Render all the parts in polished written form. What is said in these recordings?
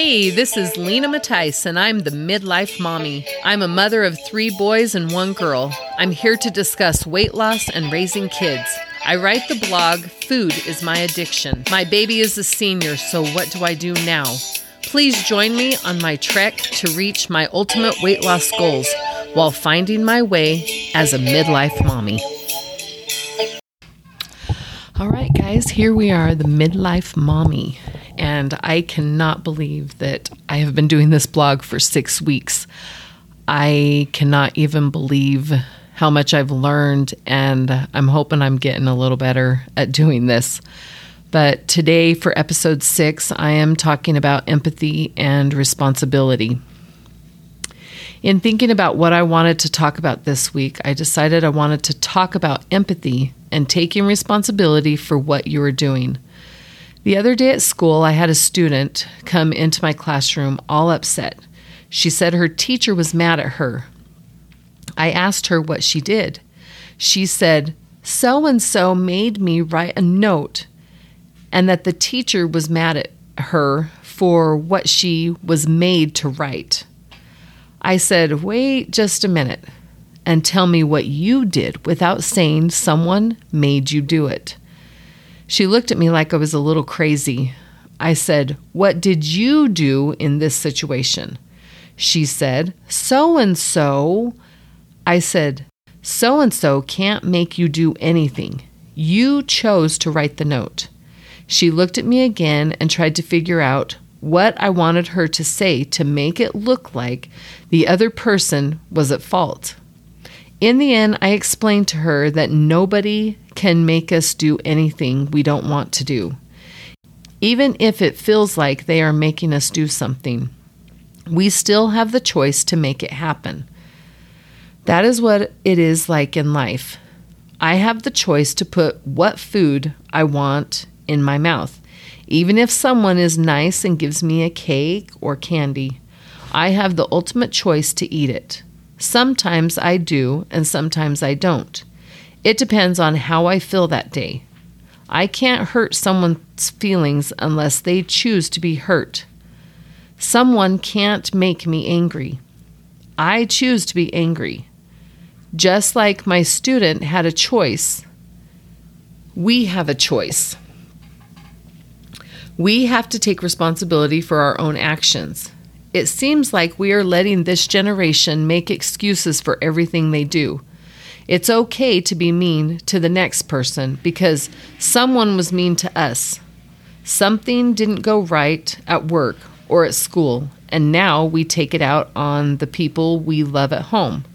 Hey, this is Lena Matice, and I'm the midlife mommy. I'm a mother of 3 boys and 1 girl. I'm here to discuss weight loss and raising kids. I write the blog, Food is My Addiction. My baby is a senior, so what do I do now? Please join me on my trek to reach my ultimate weight loss goals while finding my way as a midlife mommy. All right, guys, here we are, the midlife mommy. And I cannot believe that I have been doing this blog for 6 weeks. I cannot even believe how much I've learned, and I'm hoping I'm getting a little better at doing this. But today for episode 6, I am talking about empathy and responsibility. In thinking about what I wanted to talk about this week, I decided I wanted to talk about empathy and taking responsibility for what you are doing. The other day at school, I had a student come into my classroom all upset. She said her teacher was mad at her. I asked her what she did. She said, so-and-so made me write a note, and that the teacher was mad at her for what she was made to write. I said, wait just a minute and tell me what you did without saying someone made you do it. She looked at me like I was a little crazy. I said, what did you do in this situation? She said, so-and-so. I said, so-and-so can't make you do anything. You chose to write the note. She looked at me again and tried to figure out what I wanted her to say to make it look like the other person was at fault. In the end, I explained to her that nobody can make us do anything we don't want to do, even if it feels like they are making us do something. We still have the choice to make it happen. That is what it is like in life. I have the choice to put what food I want in my mouth. Even if someone is nice and gives me a cake or candy, I have the ultimate choice to eat it. Sometimes I do, and sometimes I don't. It depends on how I feel that day. I can't hurt someone's feelings unless they choose to be hurt. Someone can't make me angry. I choose to be angry. Just like my student had a choice, we have a choice. We have to take responsibility for our own actions. It seems like we are letting this generation make excuses for everything they do. It's okay to be mean to the next person because someone was mean to us. Something didn't go right at work or at school, and now we take it out on the people we love at home.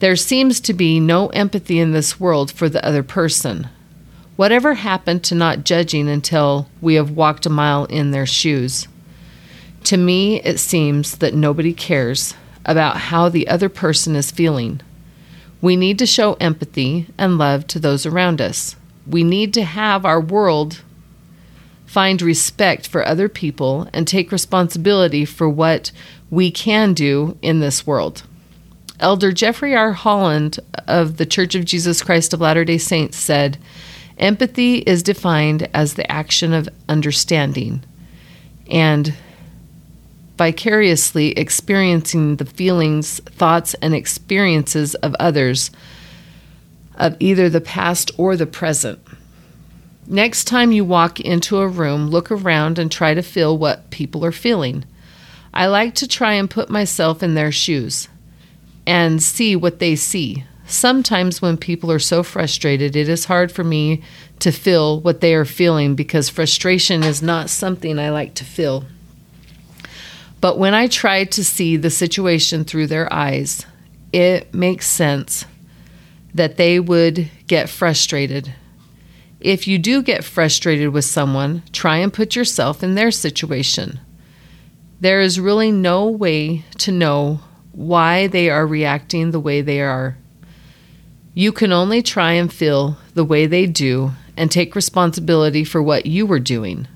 There seems to be no empathy in this world for the other person. Whatever happened to not judging until we have walked a mile in their shoes? To me, it seems that nobody cares about how the other person is feeling. We need to show empathy and love to those around us. We need to have our world find respect for other people and take responsibility for what we can do in this world. Elder Jeffrey R. Holland of The Church of Jesus Christ of Latter-day Saints said, empathy is defined as the action of understanding and vicariously experiencing the feelings, thoughts, and experiences of others of either the past or the present. Next time you walk into a room, look around and try to feel what people are feeling. I like to try and put myself in their shoes and see what they see. Sometimes when people are so frustrated, it is hard for me to feel what they are feeling because frustration is not something I like to feel. But when I try to see the situation through their eyes, it makes sense that they would get frustrated. If you do get frustrated with someone, try and put yourself in their situation. There is really no way to know why they are reacting the way they are. You can only try and feel the way they do and take responsibility for what you were doing.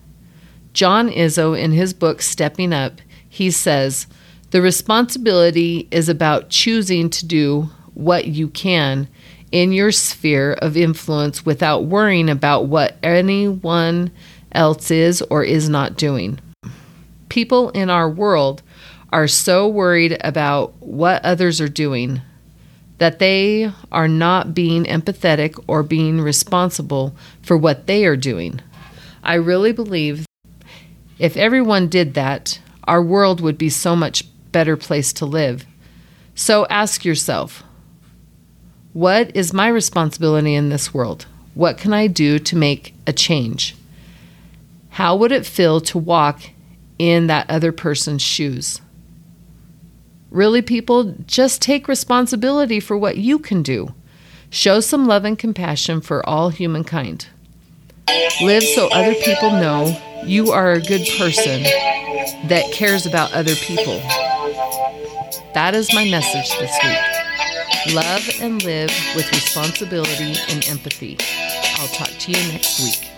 John Izzo, in his book, Stepping Up, he says, the responsibility is about choosing to do what you can in your sphere of influence without worrying about what anyone else is or is not doing. People in our world are so worried about what others are doing that they are not being empathetic or being responsible for what they are doing. I really believe if everyone did that, our world would be so much better place to live. So ask yourself, what is my responsibility in this world? What can I do to make a change? How would it feel to walk in that other person's shoes? Really, people, just take responsibility for what you can do. Show some love and compassion for all humankind. Live so other people know you are a good person that cares about other people. That is my message this week. Love and live with responsibility and empathy. I'll talk to you next week.